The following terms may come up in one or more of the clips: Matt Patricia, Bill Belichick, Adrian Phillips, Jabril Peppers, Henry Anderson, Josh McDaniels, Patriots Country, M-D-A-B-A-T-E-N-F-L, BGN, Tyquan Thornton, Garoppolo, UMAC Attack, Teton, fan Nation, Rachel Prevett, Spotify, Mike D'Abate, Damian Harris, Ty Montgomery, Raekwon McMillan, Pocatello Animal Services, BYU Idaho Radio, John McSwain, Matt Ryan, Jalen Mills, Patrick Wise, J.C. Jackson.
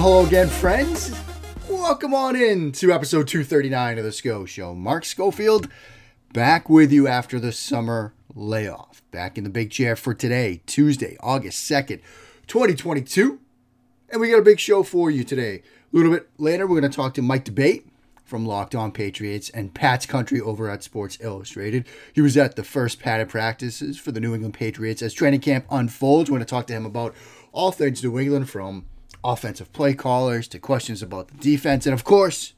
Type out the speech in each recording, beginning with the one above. Hello again, friends. Welcome on in to episode 239 of The Scho Show. Mark Schofield back with you after the summer layoff. Back in the big chair for today, Tuesday, August 2nd, 2022. And we got a big show for you today. A little bit later, we're going to talk to Mike D'Abate from Locked On Patriots and Pat's Country over at Sports Illustrated. He was at the first padded practices for the New England Patriots as training camp unfolds. We're going to talk to him about all things New England, from offensive play callers to questions about the defense, and of course,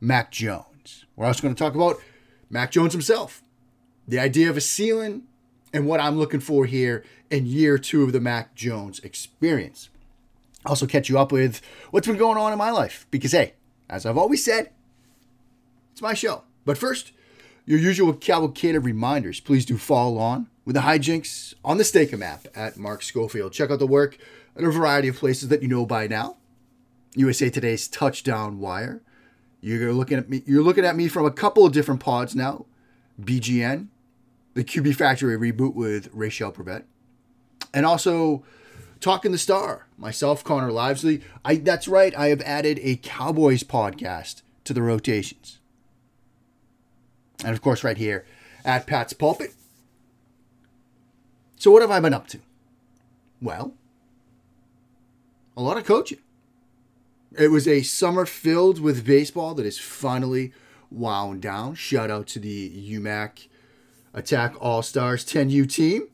Mac Jones. We're also going to talk about Mac Jones himself, the idea of a ceiling, and what I'm looking for here in year two of the Mac Jones experience. Also catch you up with what's been going on in my life, because hey, as I've always said, it's my show. But first, your usual cavalcade of reminders. Please do follow on with the hijinks on the Stakem app at Mark Schofield. Check out the work in a variety of places that you know by now. USA Today's Touchdown Wire. You're looking at me from a couple of different pods now. BGN, the QB Factory reboot with Rachel Prevett, and also Talking the Star. Myself, Connor Livesley. That's right. I have added a Cowboys podcast to the rotations, and of course, right here at Pat's Pulpit. So, what have I been up to? Well, a lot of coaching. It was a summer filled with baseball that is finally wound down. Shout out to the UMAC Attack All-Stars 10U team.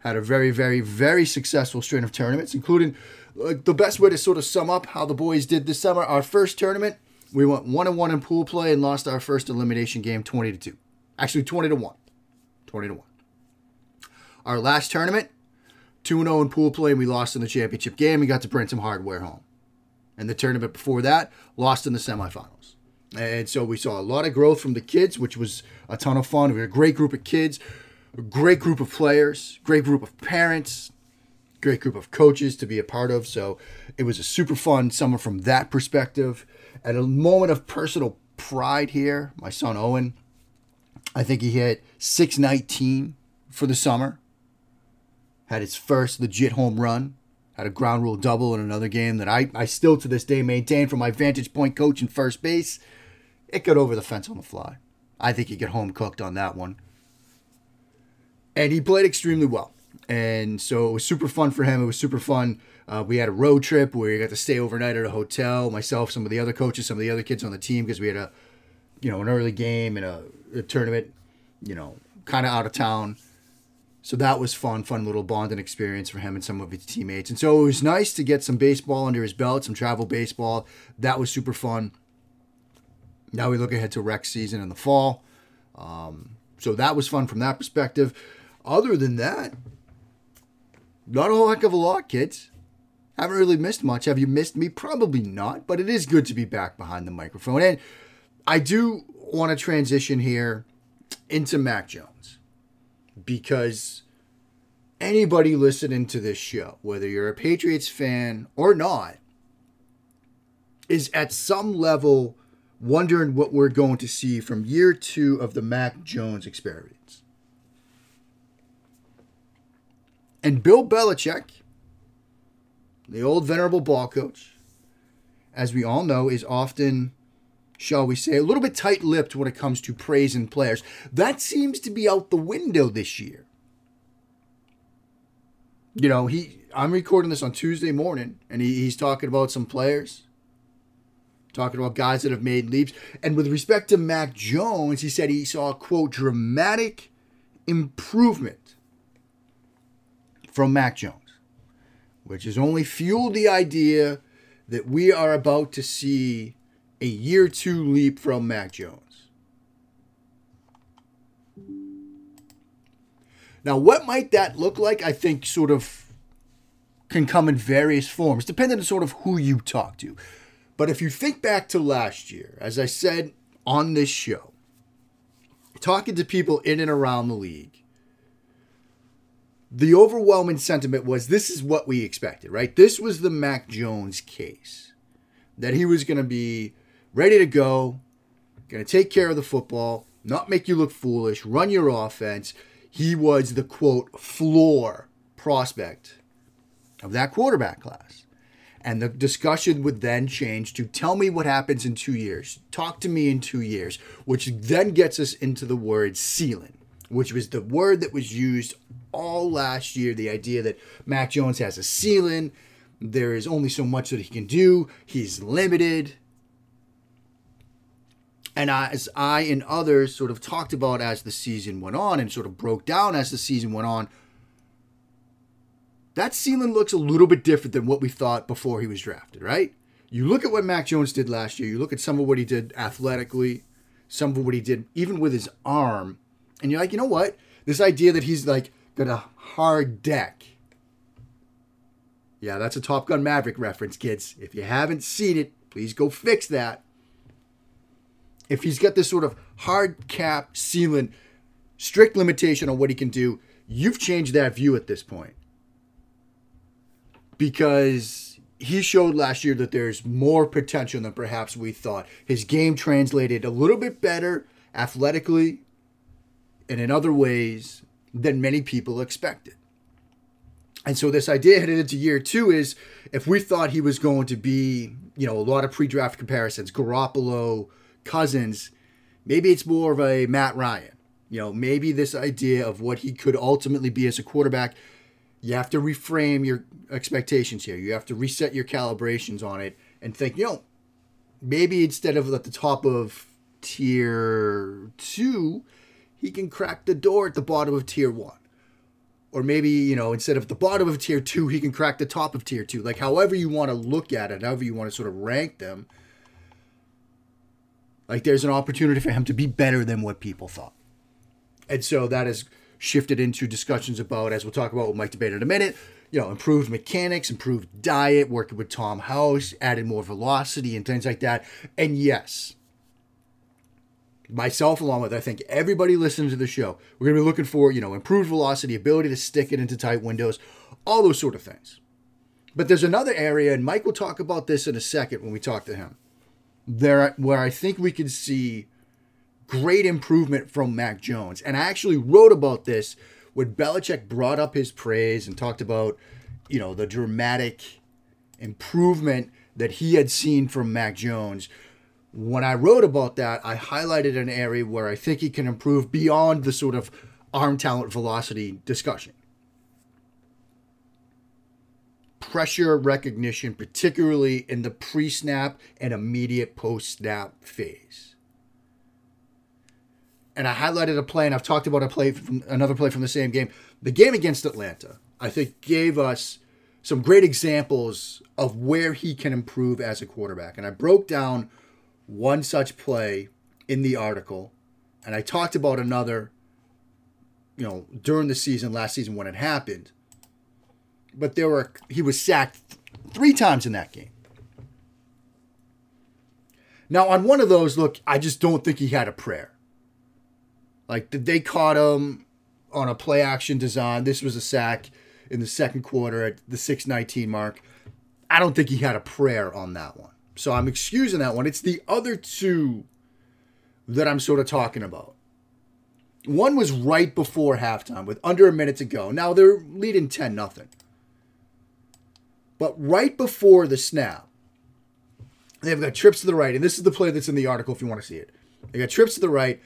Had a very, very, very successful string of tournaments, including the best way to sort of sum up how the boys did this summer. Our first tournament, we went 1-1 in pool play and lost our first elimination game 20-2. Actually, 20-1. 20-1. Our last tournament, 2-0 in pool play, and we lost in the championship game. We got to bring some hardware home. And the tournament before that, lost in the semifinals. And so we saw a lot of growth from the kids, which was a ton of fun. We had a great group of kids, a great group of players, great group of parents, great group of coaches to be a part of. So it was a super fun summer from that perspective. At a moment of personal pride here, my son Owen, I think he hit 619 for the summer. Had his first legit home run, had a ground rule double in another game that I still to this day maintain from my vantage point coach in first base. It got over the fence on the fly. I think he got home cooked on that one. And he played extremely well. And so it was super fun for him. It was super fun. We had a road trip where he got to stay overnight at a hotel. Myself, some of the other coaches, some of the other kids on the team, because we had an early game and a tournament, kind of out of town. So that was fun little bonding experience for him and some of his teammates. And so it was nice to get some baseball under his belt, some travel baseball. That was super fun. Now we look ahead to rec season in the fall. So that was fun from that perspective. Other than that, not a whole heck of a lot, kids. Haven't really missed much. Have you missed me? Probably not, but it is good to be back behind the microphone. And I do want to transition here into Mac Jones, because anybody listening to this show, whether you're a Patriots fan or not, is at some level wondering what we're going to see from year two of the Mac Jones experience. And Bill Belichick, the old venerable ball coach, as we all know, is often, shall we say, a little bit tight-lipped when it comes to praising players. That seems to be out the window this year. You know, I'm recording this on Tuesday morning, and he's talking about some players, talking about guys that have made leaps. And with respect to Mac Jones, he said he saw, quote, dramatic improvement from Mac Jones, which has only fueled the idea that we are about to see a year two leap from Mac Jones. Now, what might that look like? I think sort of can come in various forms, depending on sort of who you talk to. But if you think back to last year, as I said on this show, talking to people in and around the league, the overwhelming sentiment was this is what we expected, right? This was the Mac Jones case, that he was going to be ready to go, going to take care of the football, not make you look foolish, run your offense. He was the, quote, floor prospect of that quarterback class. And the discussion would then change to tell me what happens in 2 years. Talk to me in 2 years, which then gets us into the word ceiling, which was the word that was used all last year. The idea that Mac Jones has a ceiling. There is only so much that he can do. He's limited. And as I and others sort of talked about as the season went on and sort of broke down as the season went on, that ceiling looks a little bit different than what we thought before he was drafted, right? You look at what Mac Jones did last year. You look at some of what he did athletically, some of what he did even with his arm. And you're like, you know what? This idea that he's like got a hard deck. Yeah, that's a Top Gun Maverick reference, kids. If you haven't seen it, please go fix that. If he's got this sort of hard cap ceiling, strict limitation on what he can do, you've changed that view at this point. Because he showed last year that there's more potential than perhaps we thought. His game translated a little bit better athletically and in other ways than many people expected. And so this idea headed into year two is, if we thought he was going to be, you know, a lot of pre-draft comparisons, Garoppolo, Cousins, maybe it's more of a Matt Ryan. You know, maybe this idea of what he could ultimately be as a quarterback, you have to reframe your expectations here. You have to reset your calibrations on it and think, you know, maybe instead of at the top of tier two, he can crack the door at the bottom of tier one. Or maybe, you know, instead of the bottom of tier two, he can crack the top of tier two. Like, however you want to look at it, however you want to sort of rank them, like, there's an opportunity for him to be better than what people thought. And so that has shifted into discussions about, as we'll talk about with Mike D'Abate in a minute, you know, improved mechanics, improved diet, working with Tom House, added more velocity and things like that. And yes, myself along with, I think, everybody listening to the show, we're going to be looking for, you know, improved velocity, ability to stick it into tight windows, all those sort of things. But there's another area, and Mike will talk about this in a second when we talk to him, there where I think we can see great improvement from Mac Jones. And I actually wrote about this when Belichick brought up his praise and talked about, you know, the dramatic improvement that he had seen from Mac Jones. When I wrote about that, I highlighted an area where I think he can improve beyond the sort of arm talent velocity discussion. Pressure recognition, particularly in the pre-snap and immediate post-snap phase. And I highlighted a play, and I've talked about another play from the same game. The game against Atlanta, I think, gave us some great examples of where he can improve as a quarterback. And I broke down one such play in the article, and I talked about another, you know, during the season, last season when it happened. But he was sacked three times in that game. Now, on one of those, look, I just don't think he had a prayer. Like, they caught him on a play-action design. This was a sack in the second quarter at the 6:19 mark. I don't think he had a prayer on that one. So I'm excusing that one. It's the other two that I'm sort of talking about. One was right before halftime with under a minute to go. Now they're leading 10-0. But right before the snap, they've got trips to the right. And this is the play that's in the article if you want to see it. They got trips to the right,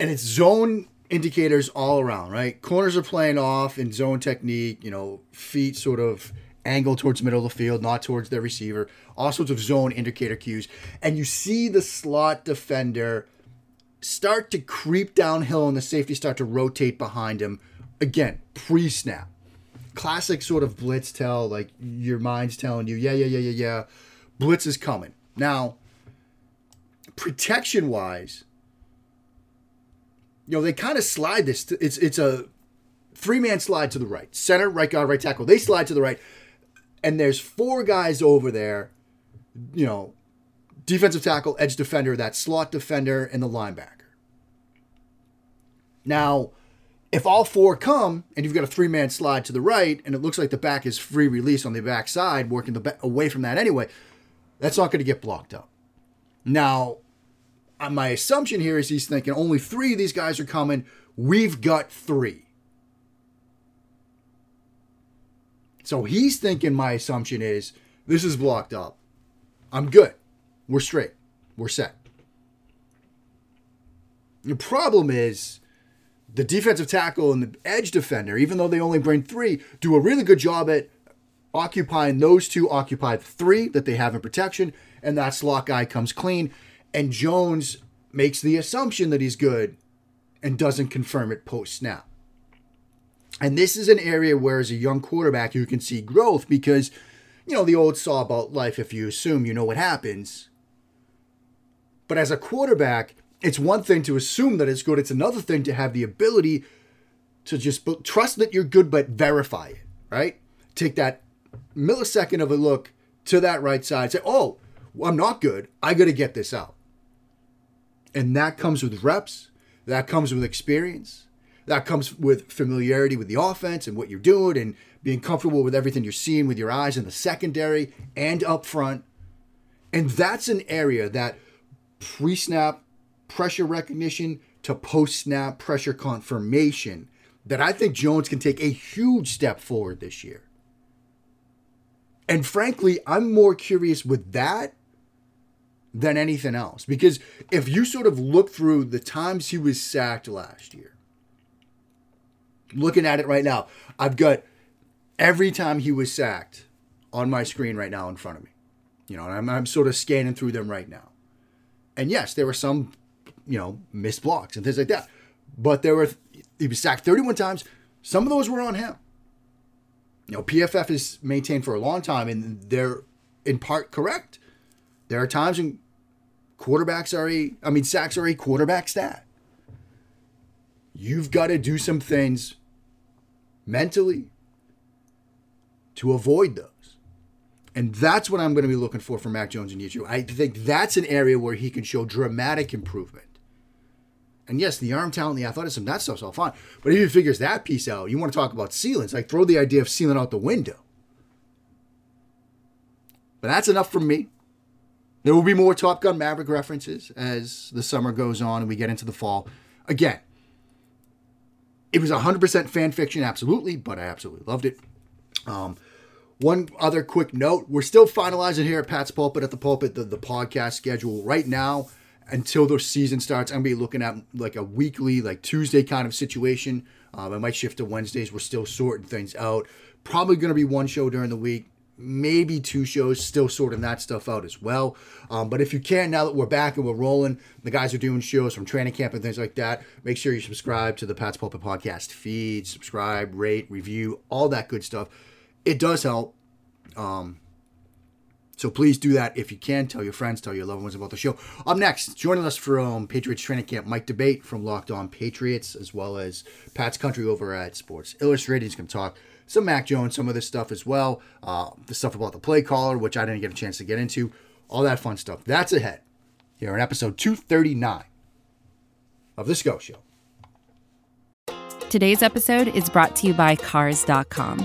and it's zone indicators all around, right? Corners are playing off in zone technique, you know, feet sort of angle towards the middle of the field, not towards their receiver, all sorts of zone indicator cues. And you see the slot defender start to creep downhill and the safety start to rotate behind him. Again, pre-snap. Classic sort of blitz tell, like your mind's telling you, yeah. Blitz is coming. Now, protection-wise, you know, they kind of slide this. It's a three-man slide to the right. Center, right guard, right tackle. They slide to the right. And there's four guys over there, you know, defensive tackle, edge defender, that slot defender, and the linebacker. Now, if all four come, and you've got a three-man slide to the right, and it looks like the back is free release on the back side, working the away from that anyway, that's not going to get blocked up. Now, my assumption here is he's thinking only three of these guys are coming. We've got three. So he's thinking, my assumption is, this is blocked up. I'm good. We're straight. We're set. The problem is the defensive tackle and the edge defender, even though they only bring three, do a really good job at occupying those two, occupy the three that they have in protection, and that slot guy comes clean. And Jones makes the assumption that he's good and doesn't confirm it post-snap. And this is an area where, as a young quarterback, you can see growth because, you know, the old saw about life, if you assume you know what happens. But as a quarterback, it's one thing to assume that it's good. It's another thing to have the ability to just trust that you're good, but verify it, right? Take that millisecond of a look to that right side, say, oh, I'm not good. I got to get this out. And that comes with reps. That comes with experience. That comes with familiarity with the offense and what you're doing and being comfortable with everything you're seeing with your eyes in the secondary and up front. And that's an area that pre-snap pressure recognition to post-snap pressure confirmation that I think Jones can take a huge step forward this year. And frankly, I'm more curious with that than anything else. Because if you sort of look through the times he was sacked last year, looking at it right now, I've got every time he was sacked on my screen right now in front of me. You know, and I'm sort of scanning through them right now. And yes, there were some, you know, missed blocks and things like that. But he was sacked 31 times. Some of those were on him. You know, PFF is maintained for a long time, and they're in part correct. There are times when sacks are a quarterback stat. You've got to do some things mentally to avoid those. And that's what I'm going to be looking for Mac Jones and Juju. I think that's an area where he can show dramatic improvement. And yes, the arm talent, the athleticism, that stuff's all fine. But if he figures that piece out, you want to talk about ceilings. Like, throw the idea of ceiling out the window. But that's enough from me. There will be more Top Gun Maverick references as the summer goes on and we get into the fall. Again, it was 100% fan fiction, absolutely, but I absolutely loved it. One other quick note. We're still finalizing here at Pat's Pulpit, the podcast schedule right now. Until the season starts, I'm going to be looking at like a weekly, like Tuesday kind of situation. I might shift to Wednesdays. We're still sorting things out. Probably going to be one show during the week, maybe two shows, still sorting that stuff out as well. But if you can, now that we're back and we're rolling, the guys are doing shows from training camp and things like that. Make sure you subscribe to the Pat's Pulpit podcast feed, subscribe, rate, review, all that good stuff. It does help. So please do that if you can. Tell your friends, tell your loved ones about the show. Up next, joining us from Patriots Training Camp, Mike D'Abate from Locked On Patriots, as well as Pat's Country over at Sports Illustrated. He's going to talk some Mac Jones, some of this stuff as well. The stuff about the play caller, which I didn't get a chance to get into. All that fun stuff. That's ahead here in episode 239 of The Scho Show. Today's episode is brought to you by Cars.com.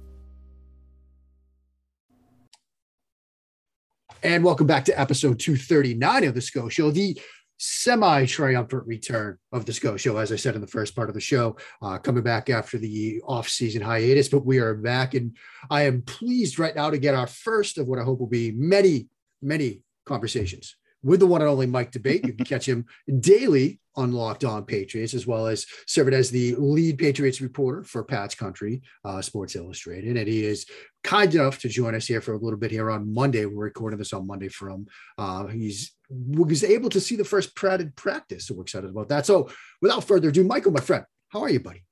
And welcome back to episode 239 of The Scho Show, the semi-triumphant return of The Scho Show, as I said in the first part of the show, coming back after the off-season hiatus, but we are back, and I am pleased right now to get our first of what I hope will be many, many conversations with the one and only Mike D'Abate. You can catch him daily on Locked On Patriots, as well as serving as the lead Patriots reporter for Pat's Country, Sports Illustrated. And he is kind enough to join us here for a little bit here on Monday. We're recording this on Monday from he was able to see the first padded practice. So we're excited about that. So without further ado, Michael, my friend, how are you, buddy?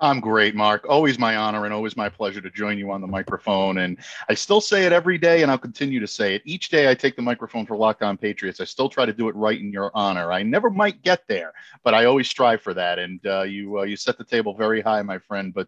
I'm great, Mark. Always my honor and always my pleasure to join you on the microphone. And I still say it every day, and I'll continue to say it. Each day I take the microphone for Locked On Patriots, I still try to do it right in your honor. I never might get there, but I always strive for that. And you set the table very high, my friend, but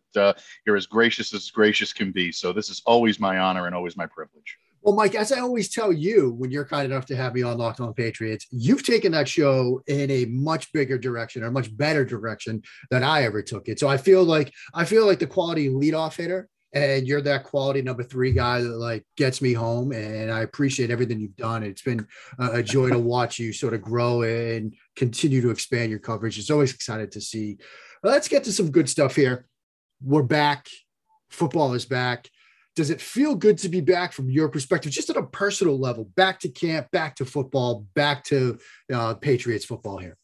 you're as gracious can be. So this is always my honor and always my privilege. Well, Mike, as I always tell you, when you're kind enough to have me on Locked On Patriots, you've taken that show in a much bigger direction, or a much better direction than I ever took it. So I feel like the quality leadoff hitter, and you're that quality number three guy that like gets me home. And I appreciate everything you've done. It's been a joy to watch you sort of grow and continue to expand your coverage. It's always excited to see. Well, let's get to some good stuff here. We're back. Football is back. Does it feel good to be back from your perspective, just at a personal level, back to camp, back to football, back to Patriots football here?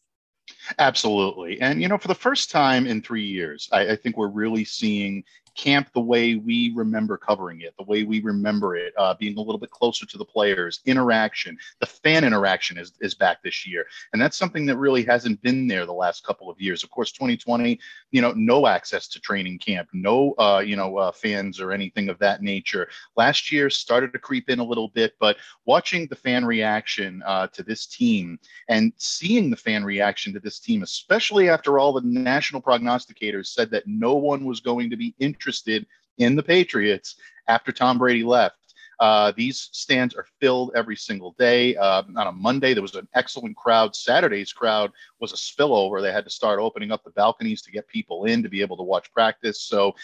Absolutely. And, for the first time in 3 years, I think we're really seeing camp the way we remember covering it, the way we remember it, being a little bit closer to the players, interaction, the fan interaction is back this year. And that's something that really hasn't been there the last couple of years. Of course, 2020, no access to training camp, no fans or anything of that nature. Last year started to creep in a little bit, but watching the fan reaction to this team and seeing the fan reaction to this team, especially after all the national prognosticators said that no one was going to be interested in the Patriots after Tom Brady left. These stands are filled every single day. On a Monday, there was an excellent crowd. Saturday's crowd was a spillover. They had to start opening up the balconies to get people in to be able to watch practice. So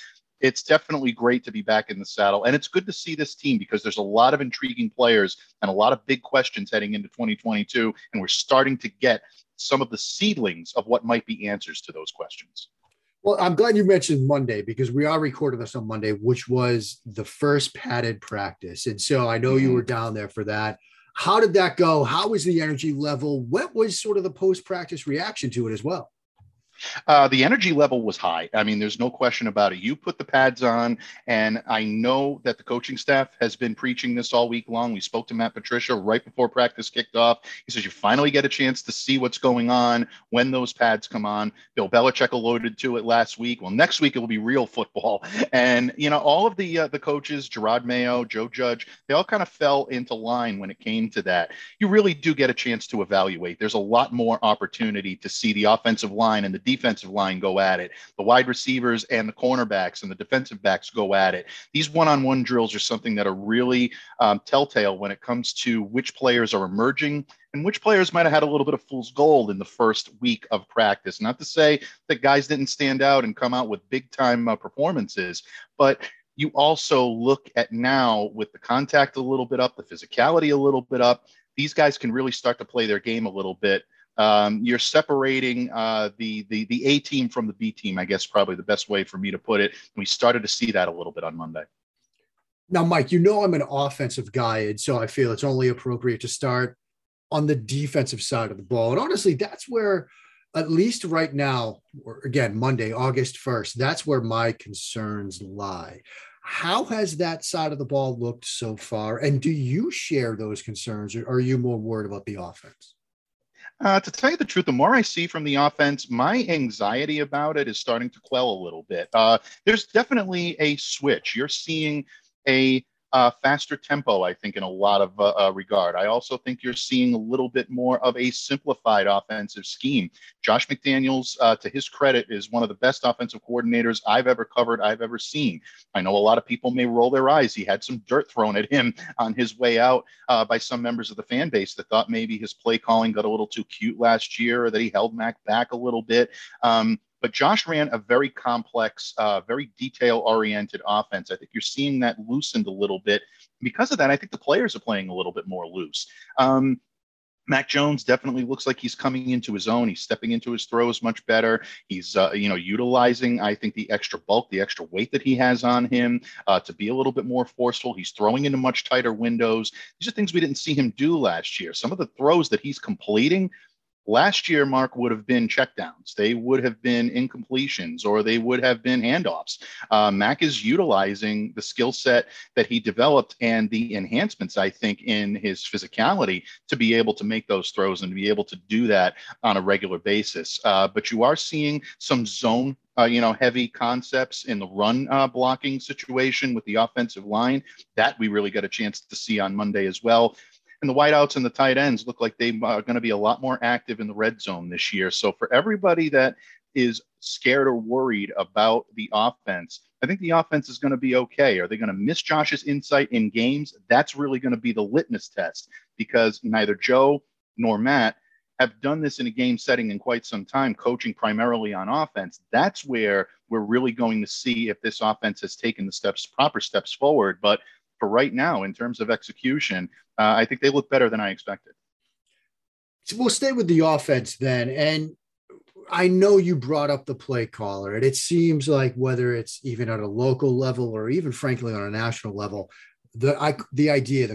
it's definitely great to be back in the saddle. And it's good to see this team because there's a lot of intriguing players and a lot of big questions heading into 2022. And we're starting to get some of the seedlings of what might be answers to those questions. Well, I'm glad you mentioned Monday because we are recording this on Monday, which was the first padded practice. And so I know you were down there for that. How did that go? How was the energy level? What was sort of the post-practice reaction to it as well? The energy level was high. I mean, there's no question about it. You put the pads on, and I know that the coaching staff has been preaching this all week long. We spoke to Matt Patricia right before practice kicked off. He says, you finally get a chance to see what's going on when those pads come on. Bill Belichick alluded to it last week. Well, next week it will be real football. And, all of the coaches, Gerard Mayo, Joe Judge, they all kind of fell into line when it came to that. You really do get a chance to evaluate. There's a lot more opportunity to see the offensive line and the defensive line go at it. The wide receivers and the cornerbacks and the defensive backs go at it. These one-on-one drills are something that are really telltale when it comes to which players are emerging and which players might have had a little bit of fool's gold in the first week of practice. Not to say that guys didn't stand out and come out with big-time performances, but you also look at now with the contact a little bit up, the physicality a little bit up, these guys can really start to play their game a little bit. You're separating the A team from the B team, I guess, probably the best way for me to put it. We started to see that a little bit on Monday. Now, Mike, I'm an offensive guy, and so I feel it's only appropriate to start on the defensive side of the ball. And honestly, that's where, at least right now, or again, Monday, August 1st, that's where my concerns lie. How has that side of the ball looked so far? And do you share those concerns, or are you more worried about the offense? To tell you the truth, the more I see from the offense, my anxiety about it is starting to quell a little bit. There's definitely a switch. You're seeing a faster tempo, I think, in a lot of regard. I also think you're seeing a little bit more of a simplified offensive scheme. Josh McDaniels, to his credit, is one of the best offensive coordinators I've ever covered, I've ever seen. I know a lot of people may roll their eyes. He had some dirt thrown at him on his way out by some members of the fan base that thought maybe his play calling got a little too cute last year or that he held Mac back a little bit. But Josh ran a very complex, very detail-oriented offense. I think you're seeing that loosened a little bit. Because of that, I think the players are playing a little bit more loose. Mac Jones definitely looks like he's coming into his own. He's stepping into his throws much better. He's, utilizing, I think, the extra bulk, the extra weight that he has on him to be a little bit more forceful. He's throwing into much tighter windows. These are things we didn't see him do last year. Some of the throws that he's completing last year, Mark, would have been checkdowns. They would have been incompletions, or they would have been handoffs. Mac is utilizing the skill set that he developed and the enhancements, I think, in his physicality to be able to make those throws and to be able to do that on a regular basis. But you are seeing some zone heavy concepts in the run blocking situation with the offensive line that we really got a chance to see on Monday as well. And the wideouts and the tight ends look like they are going to be a lot more active in the red zone this year. So for everybody that is scared or worried about the offense, I think the offense is going to be okay. Are they going to miss Josh's insight in games? That's really going to be the litmus test, because neither Joe nor Matt have done this in a game setting in quite some time, coaching primarily on offense. That's where we're really going to see if this offense has taken the proper steps forward. But for right now, in terms of execution, I think they look better than I expected. So we'll stay with the offense then. And I know you brought up the play caller, and it seems like whether it's even at a local level or even frankly on a national level, the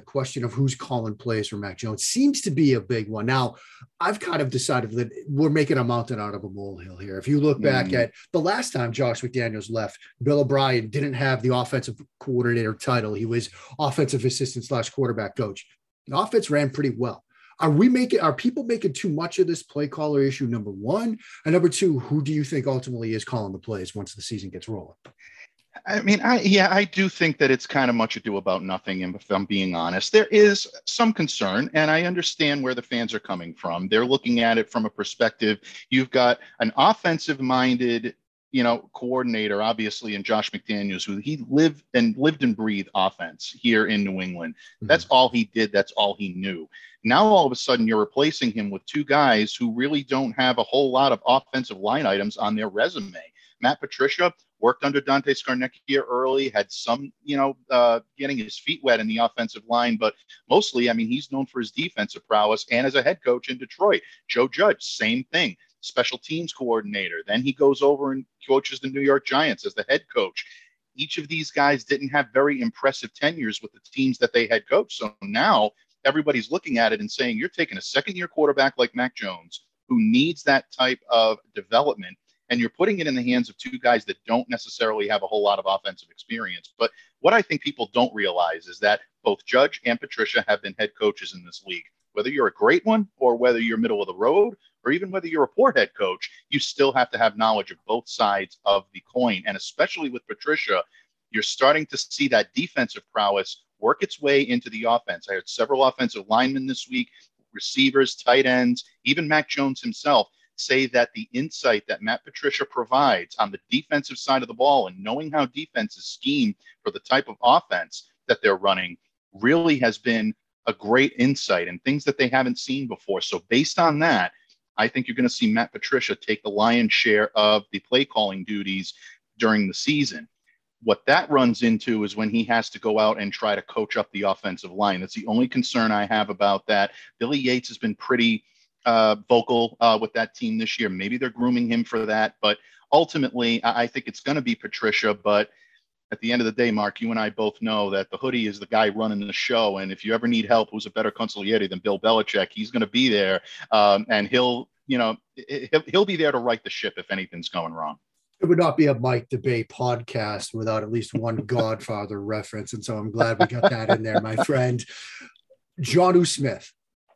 question of who's calling plays for Mac Jones seems to be a big one. Now, I've kind of decided that we're making a mountain out of a molehill here. If you look back at the last time Josh McDaniels left, Bill O'Brien didn't have the offensive coordinator title. He was offensive assistant / quarterback coach. The offense ran pretty well. Are people making too much of this play caller issue, number one? And number two, who do you think ultimately is calling the plays once the season gets rolling? I mean, I do think that it's kind of much ado about nothing. And if I'm being honest, there is some concern, and I understand where the fans are coming from. They're looking at it from a perspective. You've got an offensive minded, coordinator, obviously, in Josh McDaniels, who he lived and breathed offense here in New England. That's all he did. That's all he knew. Now, all of a sudden, you're replacing him with two guys who really don't have a whole lot of offensive line items on their resume. Matt Patricia worked under Dante Scarnecchia early, had some, getting his feet wet in the offensive line, but mostly, I mean, he's known for his defensive prowess and as a head coach in Detroit. Joe Judge, same thing, special teams coordinator. Then he goes over and coaches the New York Giants as the head coach. Each of these guys didn't have very impressive tenures with the teams that they had coached. So now everybody's looking at it and saying, you're taking a second-year quarterback like Mac Jones, who needs that type of development, and you're putting it in the hands of two guys that don't necessarily have a whole lot of offensive experience. But what I think people don't realize is that both Judge and Patricia have been head coaches in this league. Whether you're a great one or whether you're middle of the road or even whether you're a poor head coach, you still have to have knowledge of both sides of the coin. And especially with Patricia, you're starting to see that defensive prowess work its way into the offense. I heard several offensive linemen this week, receivers, tight ends, even Mac Jones himself, say that the insight that Matt Patricia provides on the defensive side of the ball and knowing how defense is schemed for the type of offense that they're running really has been a great insight and things that they haven't seen before. So based on that, I think you're going to see Matt Patricia take the lion's share of the play calling duties during the season. What that runs into is when he has to go out and try to coach up the offensive line. That's the only concern I have about that. Billy Yates has been pretty vocal with that team this year. Maybe they're grooming him for that, but ultimately I think it's going to be Patricia. But at the end of the day, Mark, you and I both know that the hoodie is the guy running the show. And if you ever need help, who's a better consigliere than Bill Belichick? He's going to be there, and he'll be there to right the ship if anything's going wrong. It would not be a Mike D'Abate podcast without at least one Godfather reference. And so I'm glad we got that in there, my friend. Jonnu Smith.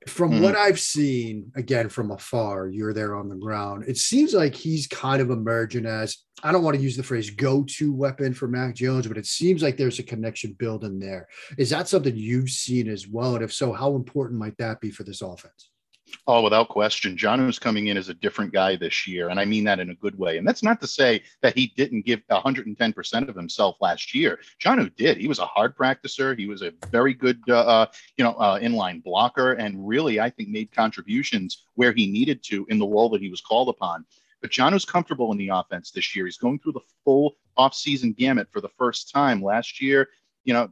From what I've seen, again, from afar, you're there on the ground, it seems like he's kind of emerging as, I don't want to use the phrase go-to weapon for Mac Jones, but it seems like there's a connection building there. Is that something you've seen as well? And if so, how important might that be for this offense? Oh, without question. Jonnu's coming in as a different guy this year, and I mean that in a good way. And that's not to say that he didn't give 110% of himself last year. Jonnu did. He was a hard practicer. He was a very good, inline blocker, and really, I think, made contributions where he needed to in the role that he was called upon. But Jonnu's comfortable in the offense this year. He's going through the full offseason gamut for the first time. Last year,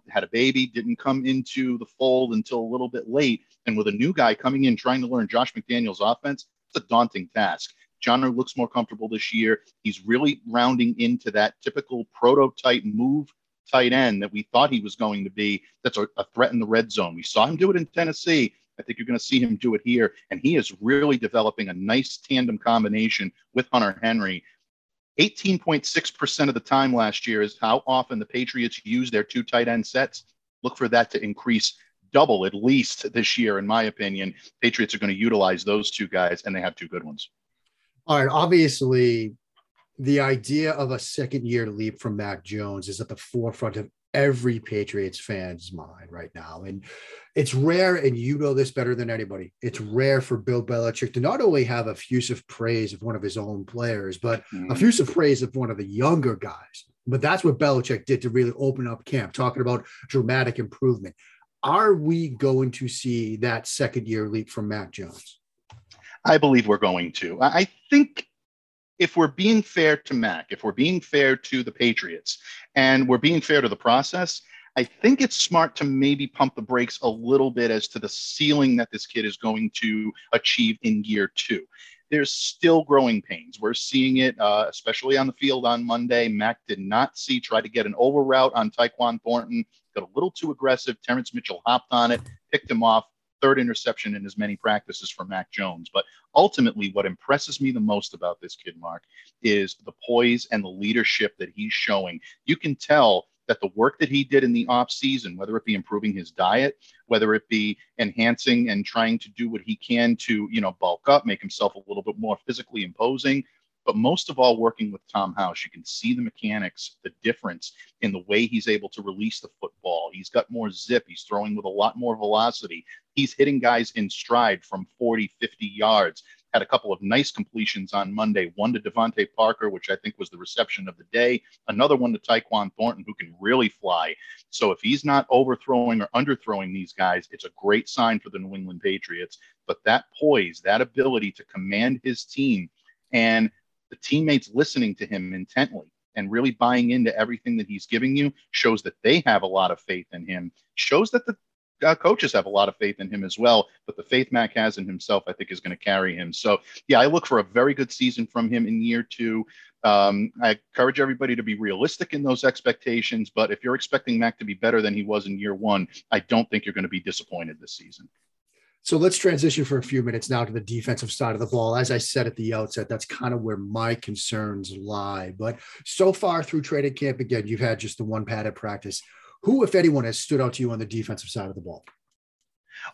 had a baby, didn't come into the fold until a little bit late. And with a new guy coming in, trying to learn Josh McDaniels' offense, it's a daunting task. Jonnu looks more comfortable this year. He's really rounding into that typical prototype move tight end that we thought he was going to be. That's a threat in the red zone. We saw him do it in Tennessee. I think you're going to see him do it here. And he is really developing a nice tandem combination with Hunter Henry. 18.6% of the time last year is how often the Patriots use their two tight end sets. Look for that to increase double at least this year, in my opinion. Patriots are going to utilize those two guys, and they have two good ones. All right, obviously, the idea of a second-year leap from Mac Jones is at the forefront of every Patriots fan's mind right now. And it's rare, and you know this better than anybody, it's rare for Bill Belichick to not only have effusive praise of one of his own players, but effusive praise of one of the younger guys. But that's what Belichick did to really open up camp, talking about dramatic improvement. Are we going to see that second-year leap from Mac Jones? I believe we're going to. I think if we're being fair to Mac, if we're being fair to the Patriots, and we're being fair to the process, I think it's smart to maybe pump the brakes a little bit as to the ceiling that this kid is going to achieve in year two. There's still growing pains. We're seeing it, especially on the field on Monday. Mac did not try to get an over route on Tyquan Thornton, got a little too aggressive. Terrence Mitchell hopped on it, picked him off. Third interception in as many practices for Mac Jones. But ultimately, what impresses me the most about this kid, Mark, is the poise and the leadership that he's showing. You can tell that the work that he did in the offseason, whether it be improving his diet, whether it be enhancing and trying to do what he can to, bulk up, make himself a little bit more physically imposing, but most of all, working with Tom House, you can see the mechanics, the difference in the way he's able to release the football. He's got more zip. He's throwing with a lot more velocity. He's hitting guys in stride from 40, 50 yards. Had a couple of nice completions on Monday, one to Devontae Parker, which I think was the reception of the day. Another one to Tyquan Thornton, who can really fly. So if he's not overthrowing or underthrowing these guys, it's a great sign for the New England Patriots. But that poise, that ability to command his team, and the teammates listening to him intently and really buying into everything that he's giving you shows that they have a lot of faith in him, shows that the coaches have a lot of faith in him as well. But the faith Mac has in himself, I think, is going to carry him. So, yeah, I look for a very good season from him in year two. I encourage everybody to be realistic in those expectations. But if you're expecting Mac to be better than he was in year one, I don't think you're going to be disappointed this season. So let's transition for a few minutes now to the defensive side of the ball. As I said at the outset, that's kind of where my concerns lie. But so far through training camp, again, you've had just the one padded practice. Who, if anyone, has stood out to you on the defensive side of the ball?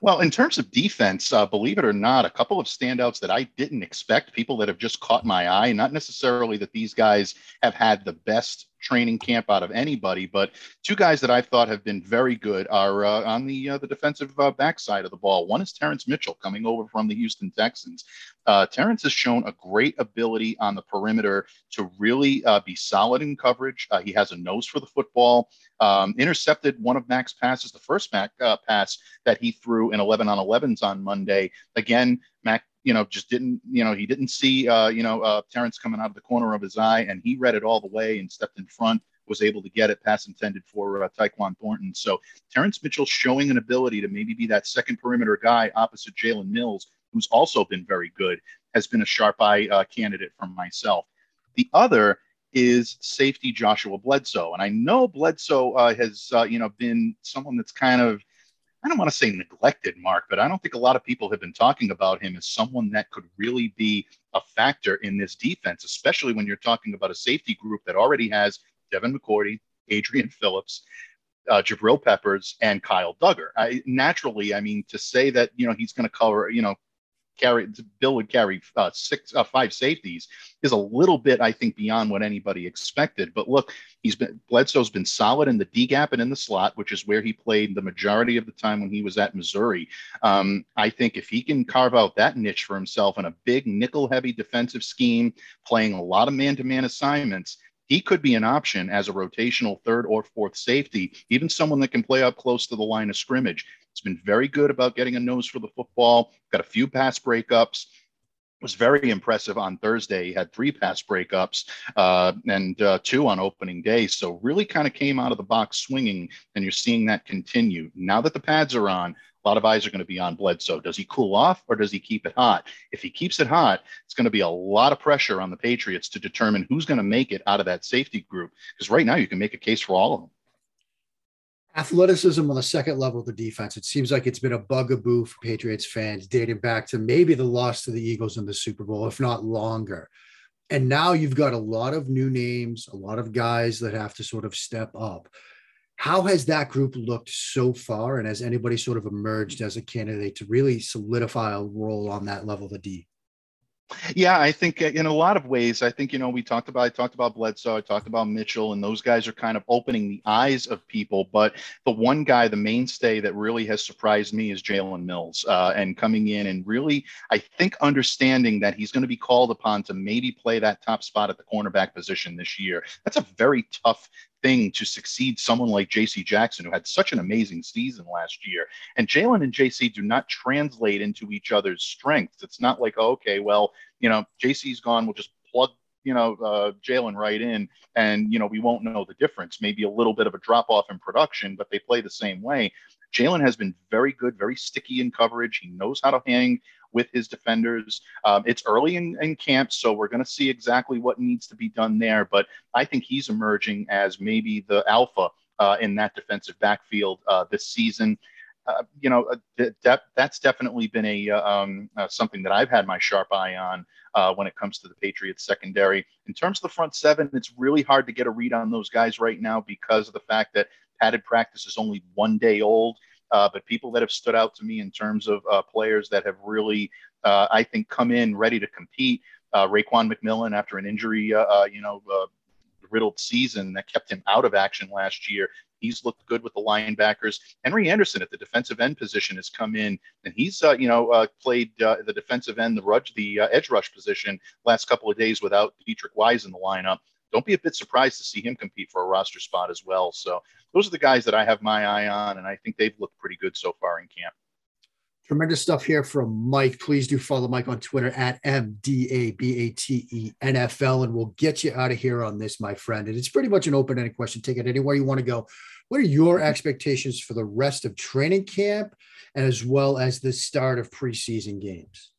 Well, in terms of defense, believe it or not, a couple of standouts that I didn't expect, people that have just caught my eye, not necessarily that these guys have had the best training camp out of anybody, but two guys that I thought have been very good are on the defensive backside of the ball. One is Terrence Mitchell coming over from the Houston Texans. Terrence has shown a great ability on the perimeter to really be solid in coverage. He has a nose for the football. Intercepted one of Mac's passes, the first Mac pass that he threw in 11-on-11s on Monday. Again, Mac just didn't, he didn't see, Terrence coming out of the corner of his eye, and he read it all the way and stepped in front, was able to get it, pass intended for Tyquan Thornton. So Terrence Mitchell showing an ability to maybe be that second perimeter guy opposite Jalen Mills, who's also been very good, has been a sharp eye candidate for myself. The other is safety Joshua Bledsoe. And I know Bledsoe has, been someone that's kind of, I don't want to say neglected, Mark, but I don't think a lot of people have been talking about him as someone that could really be a factor in this defense, especially when you're talking about a safety group that already has Devin McCourty, Adrian Phillips, Jabril Peppers and Kyle Duggar. To say that, he's going to cover, Bill would carry five safeties is a little bit, I think, beyond what anybody expected. But look, Bledsoe's been solid in the D gap and in the slot, which is where he played the majority of the time when he was at Missouri. I think if he can carve out that niche for himself in a big nickel heavy defensive scheme, playing a lot of man-to-man assignments, he could be an option as a rotational third or fourth safety, even someone that can play up close to the line of scrimmage. He's been very good about getting a nose for the football, got a few pass breakups, was very impressive on Thursday. He had 3 pass breakups and 2 on opening day. So really kind of came out of the box swinging, and you're seeing that continue. Now that the pads are on, a lot of eyes are going to be on Bledsoe. Does he cool off or does he keep it hot? If he keeps it hot, it's going to be a lot of pressure on the Patriots to determine who's going to make it out of that safety group, because right now you can make a case for all of them. Athleticism on the second level of the defense, it seems like it's been a bugaboo for Patriots fans dating back to maybe the loss to the Eagles in the Super Bowl, if not longer. And now you've got a lot of new names, a lot of guys that have to sort of step up. How has that group looked so far? And has anybody sort of emerged as a candidate to really solidify a role on that level of the D? Yeah, I think in a lot of ways, I talked about Bledsoe, I talked about Mitchell, and those guys are kind of opening the eyes of people. But the one guy, the mainstay that really has surprised me is Jalen Mills, and coming in and really, I think, understanding that he's going to be called upon to maybe play that top spot at the cornerback position this year. That's a very tough thing to succeed someone like J.C. Jackson, who had such an amazing season last year. And Jalen and J.C. do not translate into each other's strengths. It's not like, oh, okay, well, J.C.'s gone, we'll just plug Jalen right in, and we won't know the difference. Maybe a little bit of a drop off in production, but they play the same way. Jalen has been very good, very sticky in coverage. He knows how to hang with his defenders. It's early in camp, so we're going to see exactly what needs to be done there. But I think he's emerging as maybe the alpha in that defensive backfield this season. That's definitely been something that I've had my sharp eye on when it comes to the Patriots secondary. In terms of the front seven, it's really hard to get a read on those guys right now because of the fact that padded practice is only one day old. But people that have stood out to me in terms of players that have really, I think, come in ready to compete. Raekwon McMillan, after an injury, riddled season that kept him out of action last year, he's looked good with the linebackers. Henry Anderson at the defensive end position has come in, and he's, played the defensive end, the edge rush position last couple of days without Patrick Wise in the lineup. Don't be a bit surprised to see him compete for a roster spot as well. So those are the guys that I have my eye on, and I think they've looked pretty good so far in camp. Tremendous stuff here from Mike. Please do follow Mike on Twitter at @MDABATENFL, and we'll get you out of here on this, my friend. And it's pretty much an open-ended question. Take it anywhere you want to go. What are your expectations for the rest of training camp as well as the start of preseason games?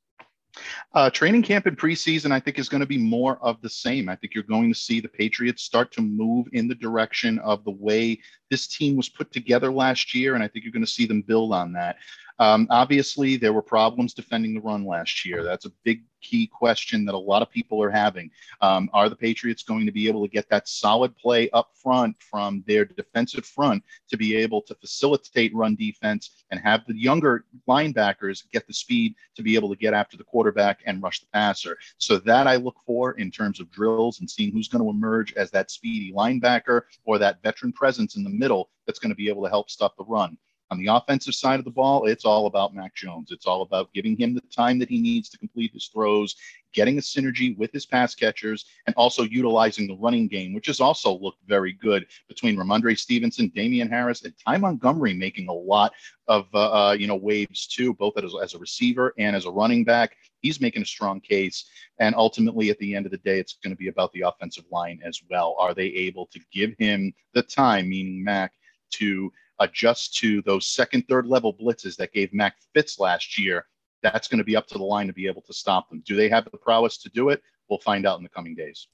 Training camp and preseason, I think, is going to be more of the same. I think you're going to see the Patriots start to move in the direction of the way this team was put together last year, and I think you're going to see them build on that. Obviously, there were problems defending the run last year. That's a big key question that a lot of people are having. Are the Patriots going to be able to get that solid play up front from their defensive front to be able to facilitate run defense and have the younger linebackers get the speed to be able to get after the quarterback and rush the passer? So that I look for in terms of drills and seeing who's going to emerge as that speedy linebacker or that veteran presence in the middle that's going to be able to help stop the run. On the offensive side of the ball, it's all about Mac Jones. It's all about giving him the time that he needs to complete his throws, getting a synergy with his pass catchers, and also utilizing the running game, which has also looked very good between Ramondre Stevenson, Damian Harris, and Ty Montgomery making a lot of waves too, both as a receiver and as a running back. He's making a strong case. And ultimately, at the end of the day, it's going to be about the offensive line as well. Are they able to give him the time, meaning Mac, to adjust to those second, third level blitzes that gave Mac fits last year? That's going to be up to the line to be able to stop them. Do they have the prowess to do it? We'll find out in the coming days.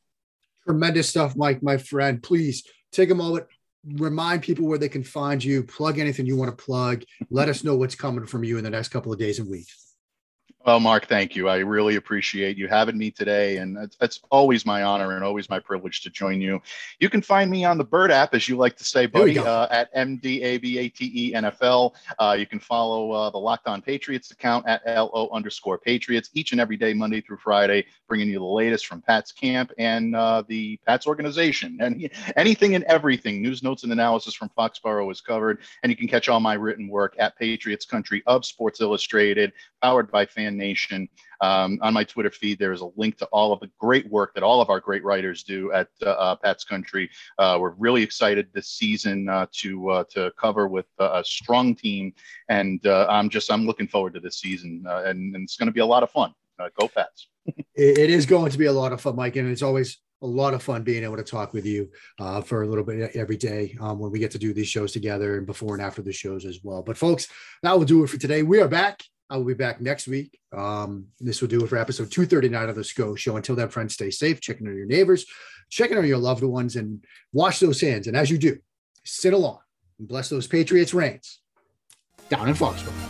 Tremendous stuff, Mike, my friend. Please take a moment, remind people where they can find you, plug anything you want to plug. Let us know what's coming from you in the next couple of days and weeks. Well, Mark, thank you. I really appreciate you having me today. And it's always my honor and always my privilege to join you. You can find me on the Bird app, as you like to say, buddy, at M-D-A-B-A-T-E-N-F-L. You can follow the Locked On Patriots account at LO_Patriots each and every day, Monday through Friday, bringing you the latest from Pat's camp and the Pat's organization. And anything and everything, news, notes, and analysis from Foxborough is covered. And you can catch all my written work at Patriots Country of Sports Illustrated, powered by Fan Nation. On my Twitter feed, there is a link to all of the great work that all of our great writers do at Pat's Country. We're really excited this season to cover with a strong team, and I'm looking forward to this season, and it's going to be a lot of fun. Go Pats! It is going to be a lot of fun, Mike, and it's always a lot of fun being able to talk with you for a little bit every day when we get to do these shows together and before and after the shows as well. But folks, that will do it for today. We are back. I will be back next week. This will do it for episode 239 of The Scho Show. Until then, friends, stay safe, checking on your neighbors, checking on your loved ones, and wash those hands. And as you do, sit along and bless those Patriots' reigns down in Foxborough.